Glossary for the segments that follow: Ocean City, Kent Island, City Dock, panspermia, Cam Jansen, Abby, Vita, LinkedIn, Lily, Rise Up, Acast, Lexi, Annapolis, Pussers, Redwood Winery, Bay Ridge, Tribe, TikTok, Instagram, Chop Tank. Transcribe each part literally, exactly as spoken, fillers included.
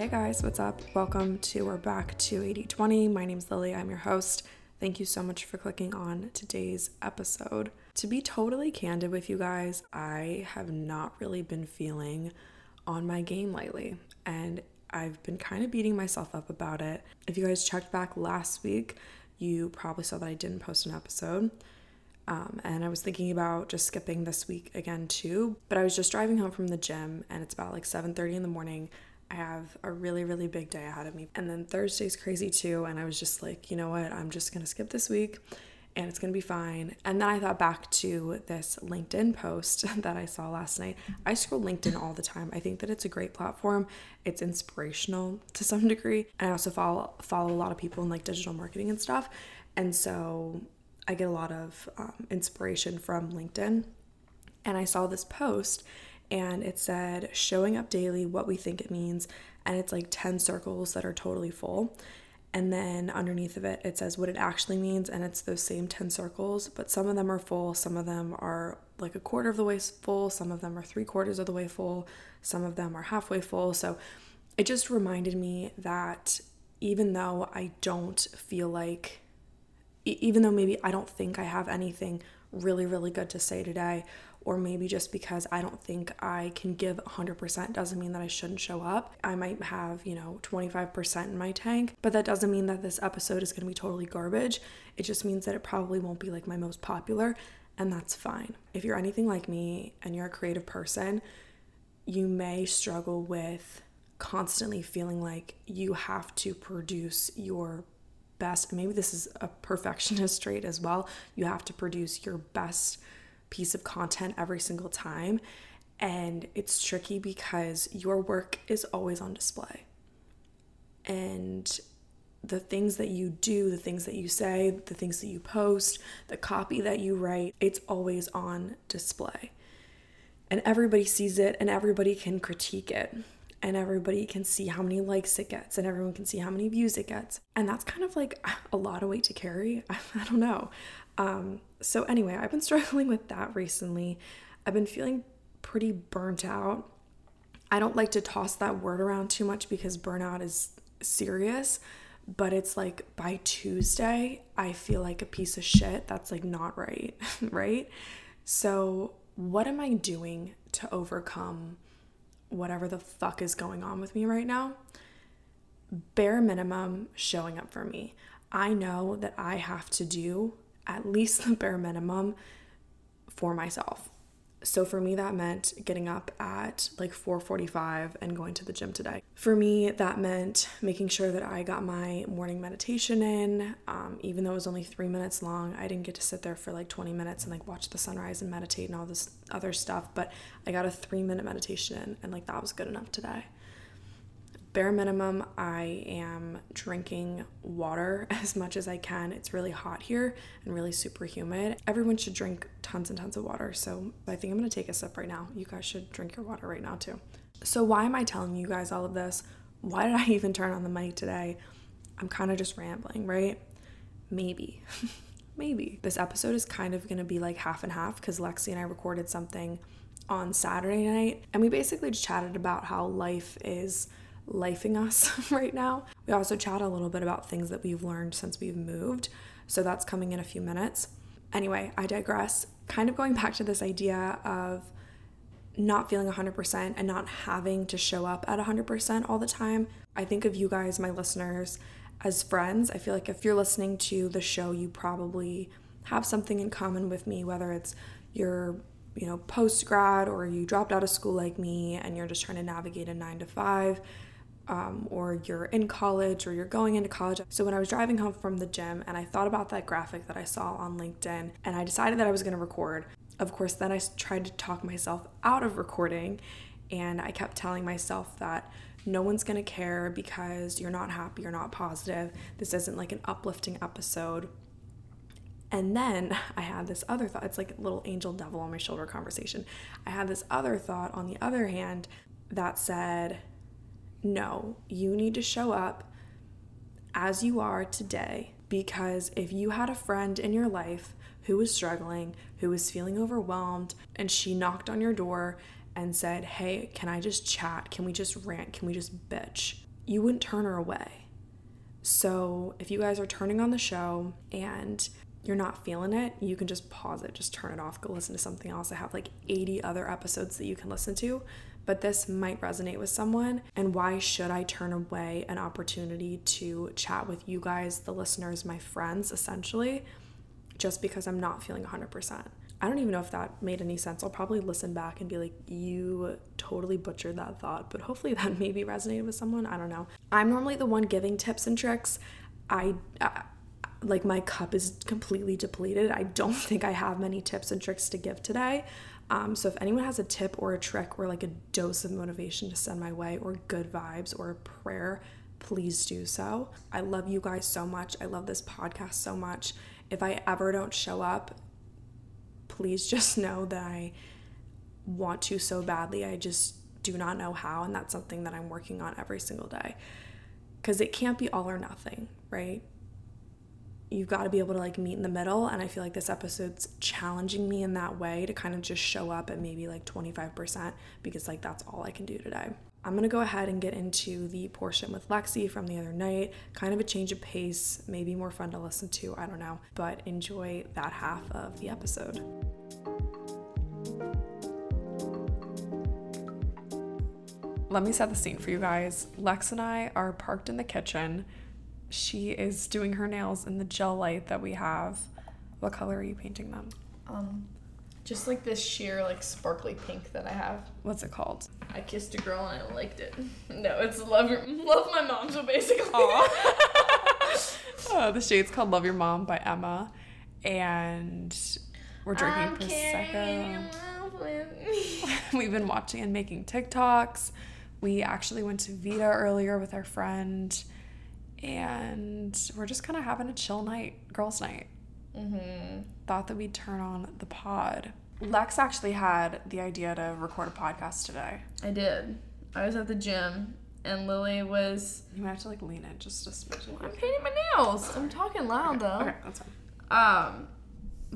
Hey guys, what's up? Welcome to or back to eighty twenty. My name's Lily, I'm your host. Thank you so much for clicking on today's episode. To be totally candid with you guys, I have not really been feeling on my game lately, and I've been kind of beating myself up about it. If you guys checked back last week, you probably saw that I didn't post an episode. Um, and I was thinking about just skipping this week again too, but I was just driving home from the gym and it's about like seven thirty in the morning. I have a really, really big day ahead of me. And then Thursday's crazy too. And I was just like, you know what? I'm just going to skip this week and it's going to be fine. And then I thought back to this LinkedIn post that I saw last night. I scroll LinkedIn all the time. I think that it's a great platform. It's inspirational to some degree. And I also follow, follow a lot of people in like digital marketing and stuff. And so I get a lot of um, inspiration from LinkedIn, and I saw this post and it said, showing up daily, what we think it means. And it's like ten circles that are totally full. And then underneath of it, it says what it actually means. And it's those same ten circles, but some of them are full. Some of them are like a quarter of the way full. Some of them are three quarters of the way full. Some of them are halfway full. So it just reminded me that even though I don't feel like even though maybe I don't think I have anything really, really good to say today, or maybe just because I don't think I can give one hundred percent doesn't mean that I shouldn't show up. I might have, you know, twenty-five percent in my tank, but that doesn't mean that this episode is going to be totally garbage. It just means that it probably won't be like my most popular, and that's fine. If you're anything like me and you're a creative person, you may struggle with constantly feeling like you have to produce your best, maybe this is a perfectionist trait as well, you have to produce your best piece of content every single time. And it's tricky because your work is always on display. And the things that you do, the things that you say, the things that you post, the copy that you write, it's always on display. And everybody sees it and everybody can critique it. And everybody can see how many likes it gets, and everyone can see how many views it gets. And that's kind of like a lot of weight to carry. I, I don't know. Um, so anyway, I've been struggling with that recently. I've been feeling pretty burnt out. I don't like to toss that word around too much because burnout is serious, but it's like by Tuesday, I feel like a piece of shit. That's like not right, right? So what am I doing to overcome whatever the fuck is going on with me right now? Bare minimum, showing up for me. I know that I have to do at least the bare minimum for myself. So for me, that meant getting up at like four forty-five and going to the gym today. For me, that meant making sure that I got my morning meditation in. Um, even though it was only three minutes long, I didn't get to sit there for like twenty minutes and like watch the sunrise and meditate and all this other stuff. But I got a three minute meditation in, and like that was good enough today. Bare minimum, I am drinking water as much as I can. It's really hot here and really super humid. Everyone should drink tons and tons of water. So I think I'm going to take a sip right now. You guys should drink your water right now too. So why am I telling you guys all of this? Why did I even turn on the mic today? I'm kind of just rambling, right? Maybe. Maybe. This episode is kind of going to be like half and half because Lexi and I recorded something on Saturday night. And we basically just chatted about how life is lifing us right now. We also chat a little bit about things that we've learned since we've moved. So that's coming in a few minutes. Anyway, I digress. Kind of going back to this idea of not feeling one hundred percent and not having to show up at one hundred percent all the time. I think of you guys, my listeners, as friends. I feel like if you're listening to the show, you probably have something in common with me, whether it's your you know, post-grad or you dropped out of school like me and you're just trying to navigate a nine to five. Um, or you're in college or you're going into college. So when I was driving home from the gym and I thought about that graphic that I saw on LinkedIn and I decided that I was going to record. Of course, then I tried to talk myself out of recording and I kept telling myself that no one's going to care because you're not happy, you're not positive. This isn't like an uplifting episode. And then I had this other thought. It's like a little angel devil on my shoulder conversation. I had this other thought on the other hand that said, no, you need to show up as you are today, because if you had a friend in your life who was struggling, who was feeling overwhelmed, and she knocked on your door and said, hey, can I just chat? Can we just rant? Can we just bitch? you wouldn't turn her away. So if you guys are turning on the show and you're not feeling it, you can just pause it, just turn it off, go listen to something else. I have like eighty other episodes that you can listen to, but this might resonate with someone. And why should I turn away an opportunity to chat with you guys, the listeners, my friends, essentially, just because I'm not feeling one hundred percent? I don't even know if that made any sense. I'll probably listen back and be like, you totally butchered that thought, but hopefully that maybe resonated with someone. I don't know. I'm normally the one giving tips and tricks. I, I like my cup is completely depleted. I don't think I have many tips and tricks to give today. Um, so if anyone has a tip or a trick or like a dose of motivation to send my way or good vibes or a prayer, please do so. I love you guys so much. I love this podcast so much. If I ever don't show up, please just know that I want to so badly. I just do not know how, and that's something that I'm working on every single day, because it can't be all or nothing, right? You've got to be able to like meet in the middle, and I feel like this episode's challenging me in that way to kind of just show up at maybe like twenty-five percent, because like that's all I can do today. I'm going to go ahead and get into the portion with Lexi from the other night. Kind of a change of pace, maybe more fun to listen to, I don't know. But enjoy that half of the episode. Let me set the scene for you guys. Lex and I are parked in the kitchen. She is doing her nails in the gel light that we have. What color are you painting them? Um... Just like this sheer, like, sparkly pink that I have. What's it called? I kissed a girl and I liked it. No, it's Love Your, Love My Mom, so basically. Oh, the shade's called Love Your Mom by Emma. And we're drinking I'm Prosecco. We've been watching and making TikToks. We actually went to Vita earlier with our friend. And we're just kind of having a chill night, girls' night. Mm-hmm. Thought that we'd turn on the pod. Lex actually had the idea to record a podcast today. I did. I was at the gym, and Lily was... You might have to, like, lean in just a smidge. I'm painting my nails. I'm talking loud, okay. though. Okay, that's fine. Um,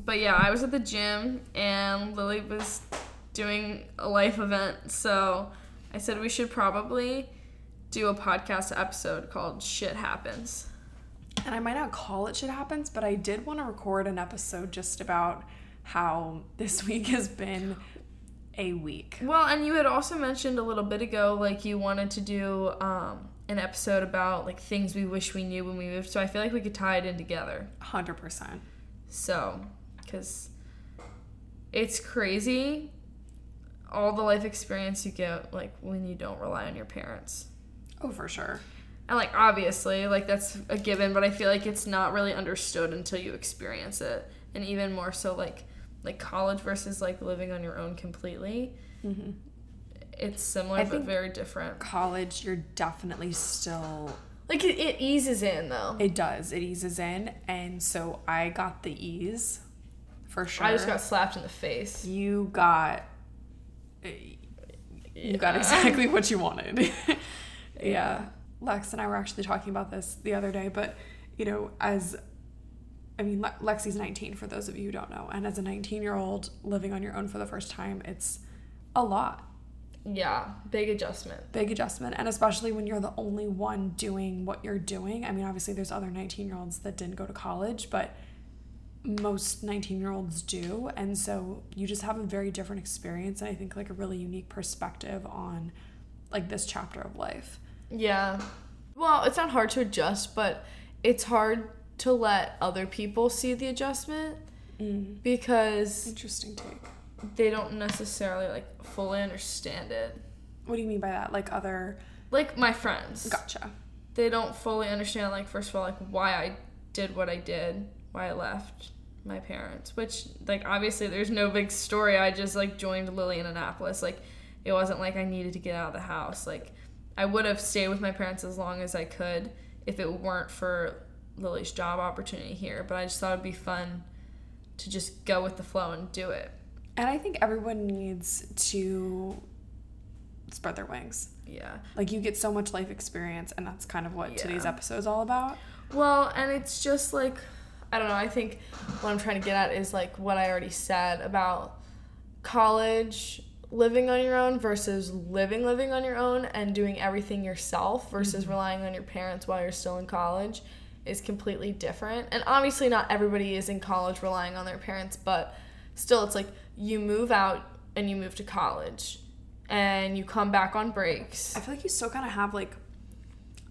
but, yeah, I was at the gym, and Lily was doing a life event, so I said we should probably do a podcast episode called Shit Happens. And I might not call it Shit Happens, but I did want to record an episode just about how this week has been a week. Well, and you had also mentioned a little bit ago, like, you wanted to do um, an episode about, like, things we wish we knew when we moved. So I feel like we could tie it in together. one hundred percent. So, because it's crazy, all the life experience you get, like, when you don't rely on your parents. Oh, for sure. And, like, obviously, like, that's a given, but I feel like it's not really understood until you experience it. And even more so, like, like college versus, like, living on your own completely. Mm-hmm. It's similar, I but very different. College, you're definitely still... Like, it, it eases in, though. It does. It eases in. And so I got the ease, for sure. I just got slapped in the face. You got... You yeah. got exactly what you wanted. yeah. yeah. Lex and I were actually talking about this the other day, but, you know, as, I mean, Le- Lexi's nineteen, for those of you who don't know, and as a nineteen-year-old living on your own for the first time, it's a lot. Yeah, big adjustment. Big adjustment, and especially when you're the only one doing what you're doing. I mean, obviously, there's other nineteen-year-olds that didn't go to college, but most nineteen-year-olds do, and so you just have a very different experience, and I think, like, a really unique perspective on, like, this chapter of life. Yeah. Well, it's not hard to adjust, but it's hard to let other people see the adjustment mm. because... Interesting take. They don't necessarily, like, fully understand it. What do you mean by that? Like, other... Like, my friends. Gotcha. They don't fully understand, like, first of all, like, why I did what I did, why I left my parents, which, like, obviously there's no big story. I just, like, joined Lily in Annapolis. Like, it wasn't like I needed to get out of the house, like... I would have stayed with my parents as long as I could if it weren't for Lily's job opportunity here. But I just thought it'd be fun to just go with the flow and do it. And I think everyone needs to spread their wings. Yeah. Like, you get so much life experience, and that's kind of what yeah. today's episode is all about. Well, and it's just, like, I don't know. I think what I'm trying to get at is, like, what I already said about college living on your own versus living, living on your own and doing everything yourself versus mm-hmm. relying on your parents while you're still in college is completely different. And obviously not everybody is in college relying on their parents, but still it's like you move out and you move to college and you come back on breaks. I feel like you still kind of have like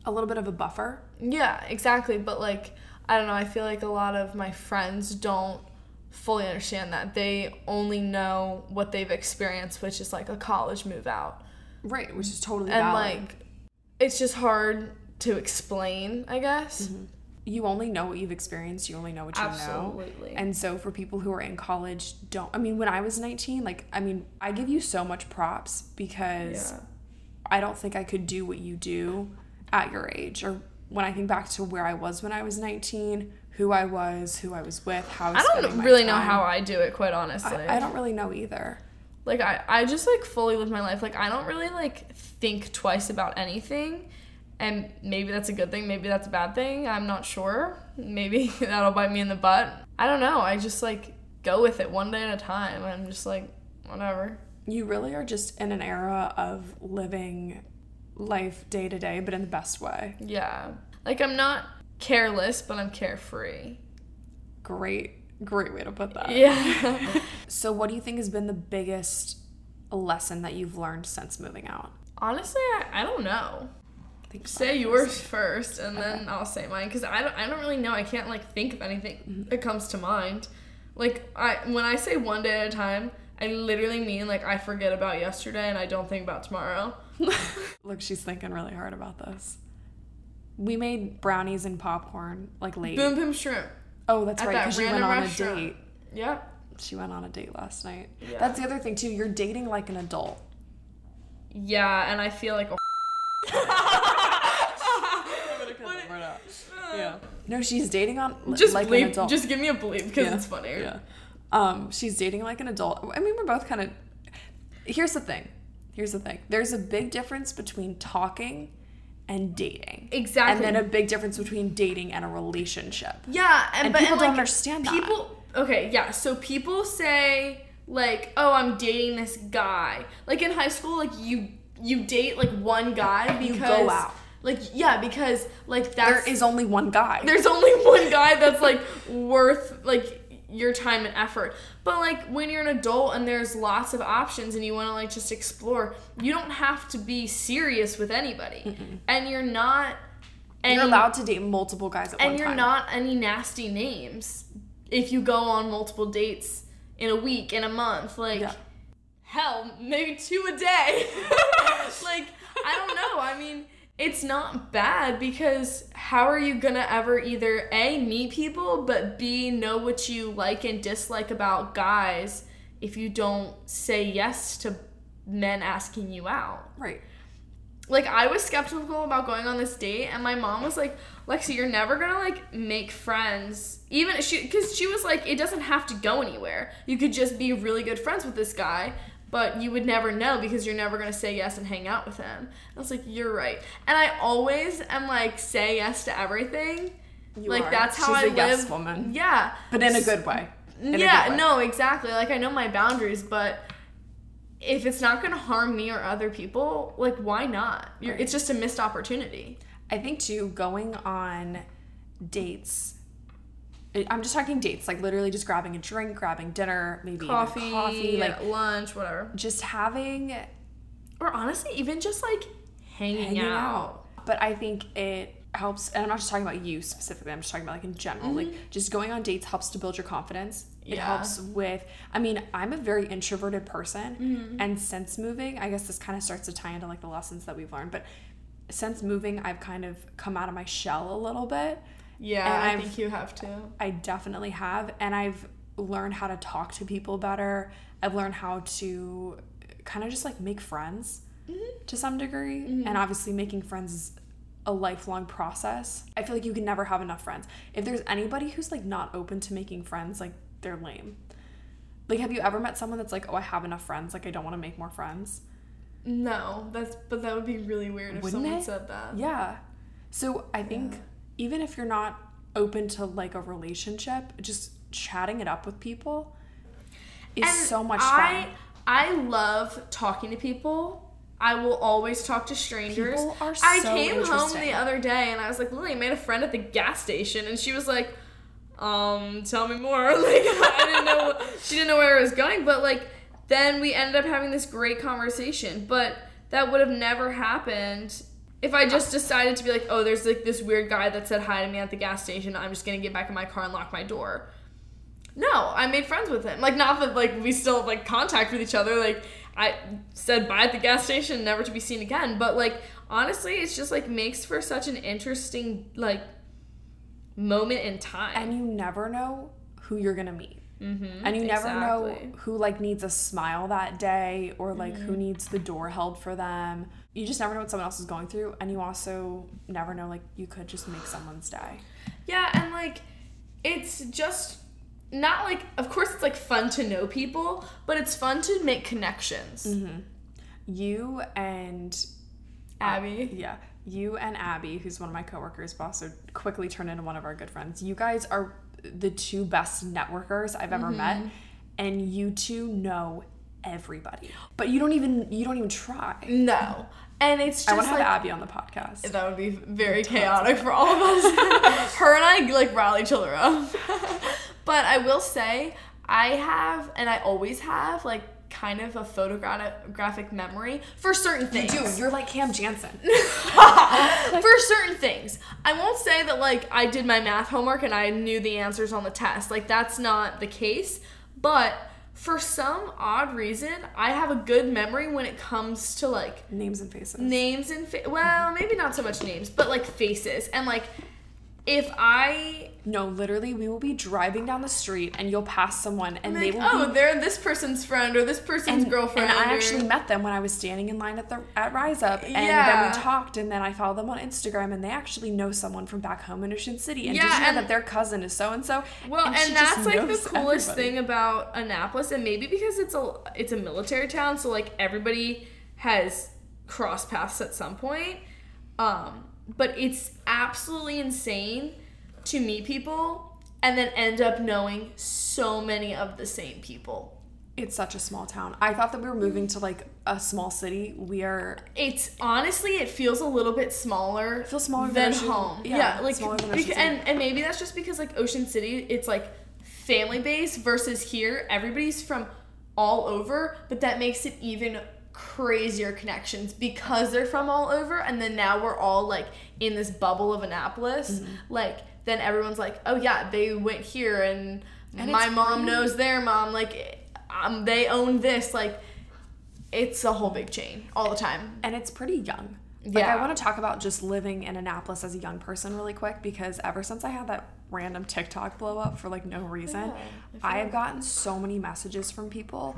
a little bit of a buffer. Yeah, exactly. But like, I don't know, I feel like a lot of my friends don't fully understand that. They only know what they've experienced, which is like a college move out. Right, which is totally and valid. Like, it's just hard to explain, I guess. Mm-hmm. You only know what you've experienced. You only know what you Absolutely. know. Absolutely. And so for people who are in college, don't... I mean, when I was nineteen, like, I mean, I give you so much props because yeah. I don't think I could do what you do at your age. Or when I think back to where I was when I was nineteen, who I was, who I was with, how I was I don't really know how I do it, quite honestly. I, I don't really know either. Like, I, I just, like, fully live my life. Like, I don't really, like, think twice about anything. And maybe that's a good thing. Maybe that's a bad thing. I'm not sure. Maybe that'll bite me in the butt. I don't know. I just, like, go with it one day at a time. I'm just like, whatever. You really are just in an era of living life day to day, but in the best way. Yeah. Like, I'm not careless, but I'm carefree. Great, great way to put that. Yeah. So what do you think has been the biggest lesson that you've learned since moving out? Honestly, I, I don't know. Say yours first, and okay. then I'll say mine, because I don't, I don't really know. I can't, like, think of anything mm-hmm. that comes to mind. Like, I when I say one day at a time, I literally mean, like, I forget about yesterday, and I don't think about tomorrow. Look, she's thinking really hard about this. We made brownies and popcorn, like, late. Boom Boom Shrimp. Oh, that's At right, because that she went on restaurant. a date. Yep. She went on a date last night. Yeah. That's the other thing, too. You're dating like an adult. Yeah, and I feel like a Yeah. No, she's dating on just like bleep. an adult. Just give me a bleep because yeah. it's funnier. Yeah. Um, she's dating like an adult. I mean, we're both kind of. Here's the thing. Here's the thing. There's a big difference between talking and dating. Exactly. And then a big difference between dating and a relationship. Yeah, and, and but, people and, like, don't understand that. People. Okay. Yeah. So people say like, "Oh, I'm dating this guy." Like in high school, like you you date like one guy because you go out. Like, yeah, because, like, that's... There is only one guy. There's only one guy that's, like, worth, like, your time and effort. But, like, when you're an adult and there's lots of options and you want to, like, just explore, you don't have to be serious with anybody. Mm-mm. And you're not... Any, you're allowed to date multiple guys at one time. And you're not any nasty names if you go on multiple dates in a week, in a month. Like, yeah. hell, maybe two a day. Like, I don't know. I mean... It's not bad because how are you gonna ever either A, meet people, but B, know what you like and dislike about guys if you don't say yes to men asking you out? Right. Like, I was skeptical about going on this date, and my mom was like, Lexi, you're never gonna, like, make friends. Even she, 'cause she was like, it doesn't have to go anywhere. You could just be really good friends with this guy. But you would never know because you're never going to say yes and hang out with him. And I was like, you're right. And I always am like, say yes to everything. You like, are. That's how She's I a live. Yes woman. Yeah. But in a good way. In yeah, good way. No, exactly. Like, I know my boundaries, but if it's not going to harm me or other people, like, why not? You're, right. It's just a missed opportunity. I think, too, going on dates... I'm just talking dates, like literally just grabbing a drink, grabbing dinner, maybe coffee, even coffee, like lunch, whatever. Just having, or honestly, even just like hanging, hanging out. out. But I think it helps, and I'm not just talking about you specifically. I'm just talking about like in general, mm-hmm. like just going on dates helps to build your confidence. Yeah. It helps with. I mean, I'm a very introverted person, mm-hmm. and since moving, I guess this kind of starts to tie into like the lessons that we've learned. But since moving, I've kind of come out of my shell a little bit. Yeah, I think you have to. I definitely have, and I've learned how to talk to people better. I've learned how to kind of just, like, make friends mm-hmm. to some degree, mm-hmm. and obviously making friends is a lifelong process. I feel like you can never have enough friends. If there's anybody who's, like, not open to making friends, like, they're lame. Like, have you ever met someone that's like, oh, I have enough friends, like, I don't want to make more friends? No, that's but that would be really weird if Wouldn't someone it? said that. Yeah. So, I think... Yeah. Even if you're not open to, like, a relationship, just chatting it up with people is and so much I, fun. I love talking to people. I will always talk to strangers. People are so I came home the other day and I was like, Lily, I made a friend at the gas station, and she was like, um, tell me more. Like, I didn't know. She didn't know where I was going, but like, then we ended up having this great conversation. But that would have never happened if I just decided to be like, oh, there's like this weird guy that said hi to me at the gas station. I'm just gonna get back in my car and lock my door. No, I made friends with him. Like, not that like we still have like contact with each other. Like, I said bye at the gas station, never to be seen again. But like, honestly, it's just like makes for such an interesting like moment in time. And you never know who you're gonna meet. Mm-hmm, and you never exactly. know who like needs a smile that day, or like mm-hmm. who needs the door held for them. You just never know what someone else is going through, and you also never know, like, you could just make someone's day. Yeah, and like, it's just not like, of course it's like fun to know people, but it's fun to make connections. Mm-hmm. You and Abby. Uh, yeah. You and Abby, who's one of my coworkers, but also quickly turned into one of our good friends. You guys are the two best networkers I've ever mm-hmm. met, and you two know everybody. But you don't even you don't even try. No. And it's just I want to have like, Abby on the podcast. That would be very chaotic for all of us. Her and I like rile each other up. But I will say, I have, and I always have, like, kind of a photographic memory for certain things. You do. You're like Cam Jansen. For certain things. I won't say that, like, I did my math homework and I knew the answers on the test. Like, that's not the case. But for some odd reason, I have a good memory when it comes to, like... Names and faces. Names and... Fa- well, maybe not so much names, but, like, faces. And, like... If I... No, literally, we will be driving down the street, and you'll pass someone, and like, they will oh, be... they're this person's friend, or this person's and, girlfriend. And I or... actually met them when I was standing in line at the at Rise Up, and yeah. then we talked, and then I followed them on Instagram, and they actually know someone from back home in Ocean City, and yeah, did you know and... that their cousin is so-and-so? Well, and, and that's, like, the coolest everybody. thing about Annapolis, and maybe because it's a it's a military town, so, like, everybody has crossed paths at some point, um... But it's absolutely insane to meet people and then end up knowing so many of the same people. It's such a small town. I thought that we were moving to, like, a small city. We are... It's... Honestly, it feels a little bit smaller... It feels smaller than, than home. Yeah, yeah, like... Smaller than Ocean City. And, and maybe that's just because, like, Ocean City, it's, like, family-based versus here. Everybody's from all over, but that makes it even... crazier connections because they're from all over, and then now we're all like in this bubble of Annapolis. Mm-hmm. Like, then everyone's like, oh yeah, they went here, and, and my mom crazy. knows their mom, like, um, they own this. Like, it's a whole big chain all the time, and it's pretty young. Like, yeah. I want to talk about just living in Annapolis as a young person really quick, because ever since I had that random TikTok blow up for like no reason, yeah, I, I have gotten so many messages from people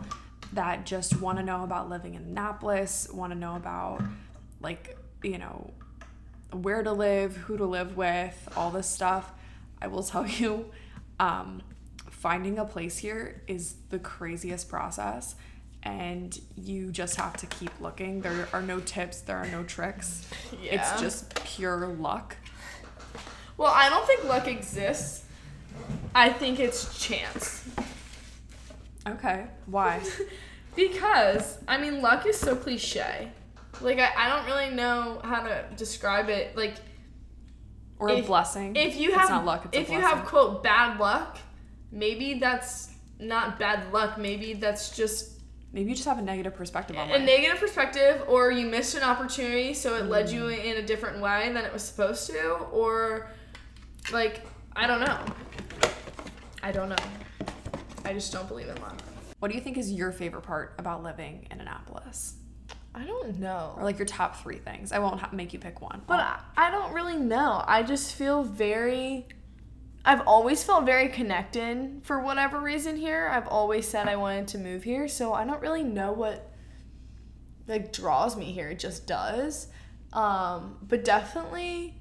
that just want to know about living in Annapolis, want to know about, like, you know, where to live, who to live with, all this stuff. I will tell you, um, finding a place here is the craziest process, and you just have to keep looking. There are no tips, there are no tricks. Yeah. It's just pure luck. Well, I don't think luck exists. I think it's chance. Okay. Why? Because, I mean, luck is so cliche. Like, I, I don't really know how to describe it. Like, or if, a blessing. If you have, it's not luck, it's if a blessing. You have, quote, bad luck, maybe that's not bad luck. Maybe that's just. Maybe you just have a negative perspective on life. A negative perspective, or you missed an opportunity, so it mm. led you in a different way than it was supposed to, or, like, I don't know. I don't know. I just don't believe in luck. What do you think is your favorite part about living in Annapolis? I don't know. Or like your top three things. I won't ha- make you pick one. But I, I don't really know. I just feel very... I've always felt very connected for whatever reason here. I've always said I wanted to move here, so I don't really know what like draws me here. It just does. Um, but definitely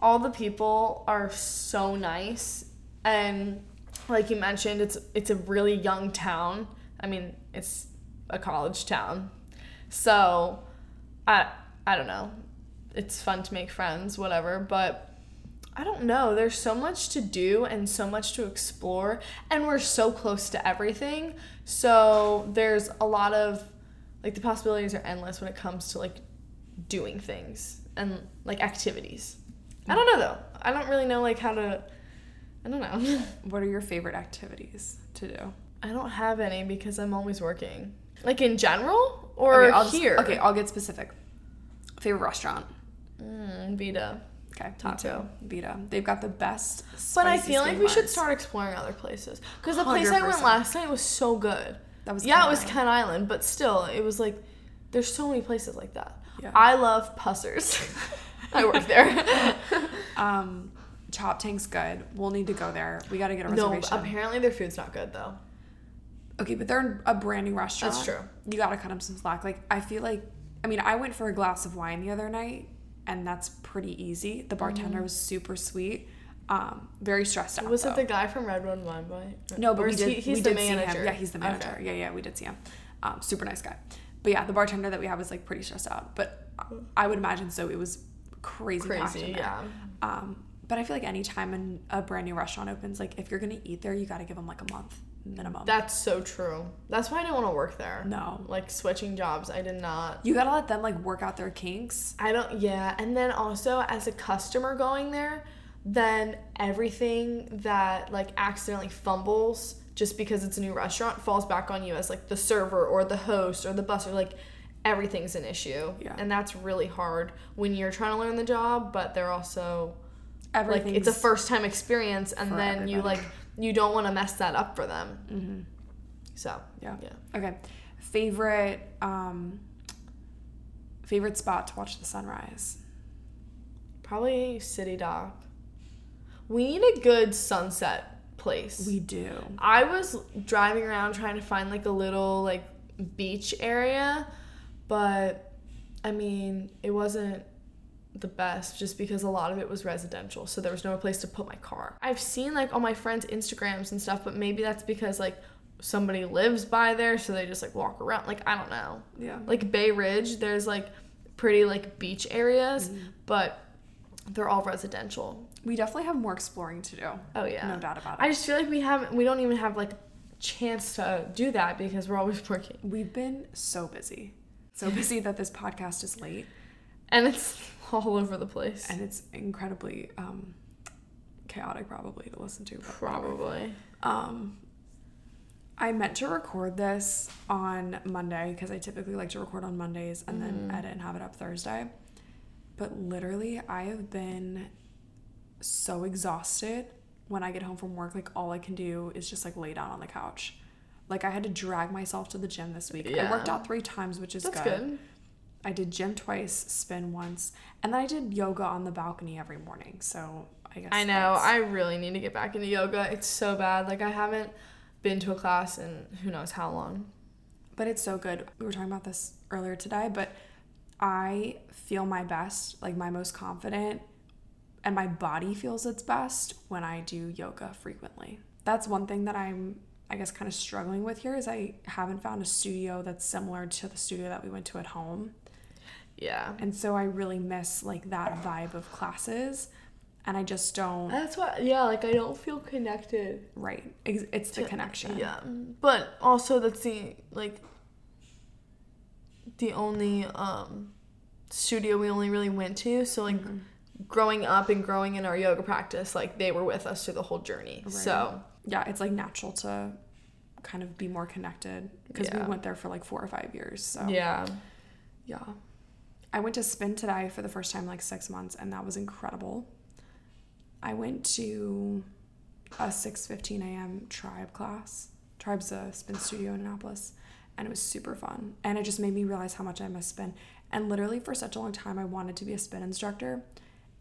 all the people are so nice, and... Like you mentioned, it's it's a really young town. I mean, it's a college town. So, I I don't know. It's fun to make friends, whatever. But I don't know. There's so much to do and so much to explore, and we're so close to everything. So there's a lot of, like, the possibilities are endless when it comes to, like, doing things and, like, activities. I don't know, though. I don't really know, like, how to, I don't know. What are your favorite activities to do? I don't have any because I'm always working. Like, in general or okay, I'll here? Just, okay, I'll get specific. Favorite restaurant? Mm, Vita. Okay, Taco. Vita. They've got the best spicy But I feel like we bars. should start exploring other places. Because the place one hundred percent I went last night was so good. That was Yeah, Kent it was Kent Island, but still, it was like, there's so many places like that. Yeah. I love Pussers. I work there. um, Chop Tank's good. We'll need to go there. We got to get a reservation. No, apparently their food's not good, though. Okay, but they're a brand new restaurant. That's true. You got to cut them some slack. Like, I feel like, I mean, I went for a glass of wine the other night, and that's pretty easy. The bartender mm-hmm. was super sweet. Um, very stressed out, Was though. it the guy from Redwood Winery? No, but we did, he, he's we the did manager. see him. Yeah, he's the manager. Okay. Yeah, yeah, we did see him. Um, super nice guy. But yeah, the bartender that we have was, like, pretty stressed out. But I would imagine so. It was crazy, crazy packed in there. Yeah. Um, but I feel like any time a brand new restaurant opens, like, if you're going to eat there, you got to give them, like, a month minimum. That's so true. That's why I didn't want to work there. No. Like, switching jobs, I did not. You got to let them, like, work out their kinks. I don't, yeah. And then also, as a customer going there, then everything that, like, accidentally fumbles just because it's a new restaurant falls back on you as, like, the server or the host or the busser. Like, everything's an issue. Yeah. And that's really hard when you're trying to learn the job, but they're also, like, it's a first-time experience, and then everybody. you, like, you don't want to mess that up for them. Mm-hmm. So, yeah. yeah. Okay. Favorite, um, favorite spot to watch the sunrise? Probably City Dock. We need a good sunset place. We do. I was driving around trying to find, like, a little, like, beach area, but, I mean, it wasn't the best just because a lot of it was residential, so there was no place to put my car. I've seen, like, all my friends' Instagrams and stuff, but maybe that's because, like, somebody lives by there, so they just, like, walk around. Like, I don't know. Yeah. Like, Bay Ridge, there's, like, pretty, like, beach areas, mm-hmm. but they're all residential. We definitely have more exploring to do. Oh, yeah. No doubt about it. I just feel like we haven't, we don't even have, like, chance to do that because we're always working. We've been so busy. So busy that this podcast is late. And it's all over the place. And it's incredibly um, chaotic probably to listen to. Probably. Um, I meant to record this on Monday because I typically like to record on Mondays and mm-hmm. then edit and have it up Thursday. But literally, I have been so exhausted when I get home from work. Like, all I can do is just, like, lay down on the couch. Like, I had to drag myself to the gym this week. Yeah. I worked out three times, which is That's good. good. I did gym twice, spin once, and then I did yoga on the balcony every morning. So I guess I know I really need to get back into yoga. It's so bad. Like, I haven't been to a class in who knows how long. But it's so good. We were talking about this earlier today, but I feel my best, like, my most confident. And my body feels its best when I do yoga frequently. That's one thing that I'm, I guess, kind of struggling with here is I haven't found a studio that's similar to the studio that we went to at home. Yeah. And so I really miss, like, that vibe of classes. And I just don't. That's what, yeah, like, I don't feel connected. Right. It's the to, connection. Yeah. But also that's the, like, the only um, studio we only really went to. So, like, mm-hmm. growing up and growing in our yoga practice, like, they were with us through the whole journey. Right. So yeah, it's, like, natural to kind of be more connected because yeah. we went there for, like, four or five years. So yeah, yeah. I went to spin today for the first time in, like, six months, and that was incredible. I went to a six fifteen a.m. Tribe class. Tribe's a spin studio in Annapolis, and it was super fun. And it just made me realize how much I miss spin. And literally for such a long time, I wanted to be a spin instructor.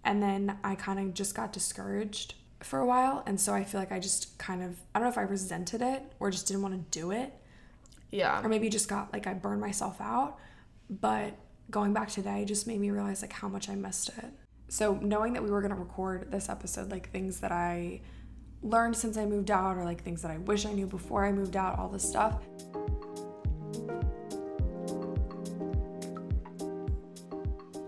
And then I kind of just got discouraged for a while. And so I feel like I just kind of, I don't know if I resented it or just didn't want to do it. Yeah. Or maybe just got, like, I burned myself out. But going back today just made me realize, like, how much I missed it. So knowing that we were going to record this episode, like, things that I learned since I moved out or, like, things that I wish I knew before I moved out, all this stuff.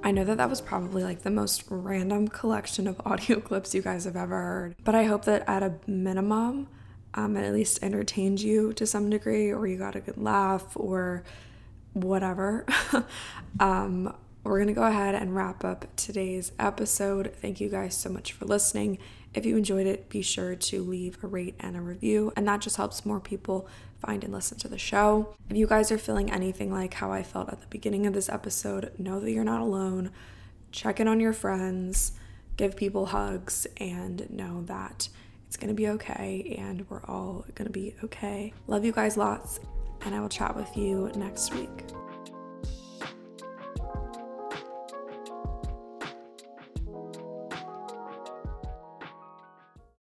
I know that that was probably like the most random collection of audio clips you guys have ever heard, but I hope that at a minimum, um, it at least entertained you to some degree, or you got a good laugh or whatever. um, we're going to go ahead and wrap up today's episode. Thank you guys so much for listening. If you enjoyed it, be sure to leave a rate and a review, and that just helps more people find and listen to the show. If you guys are feeling anything like how I felt at the beginning of this episode, know that you're not alone. Check in on your friends, give people hugs, and know that it's going to be okay, and we're all going to be okay. Love you guys lots, and I will chat with you next week.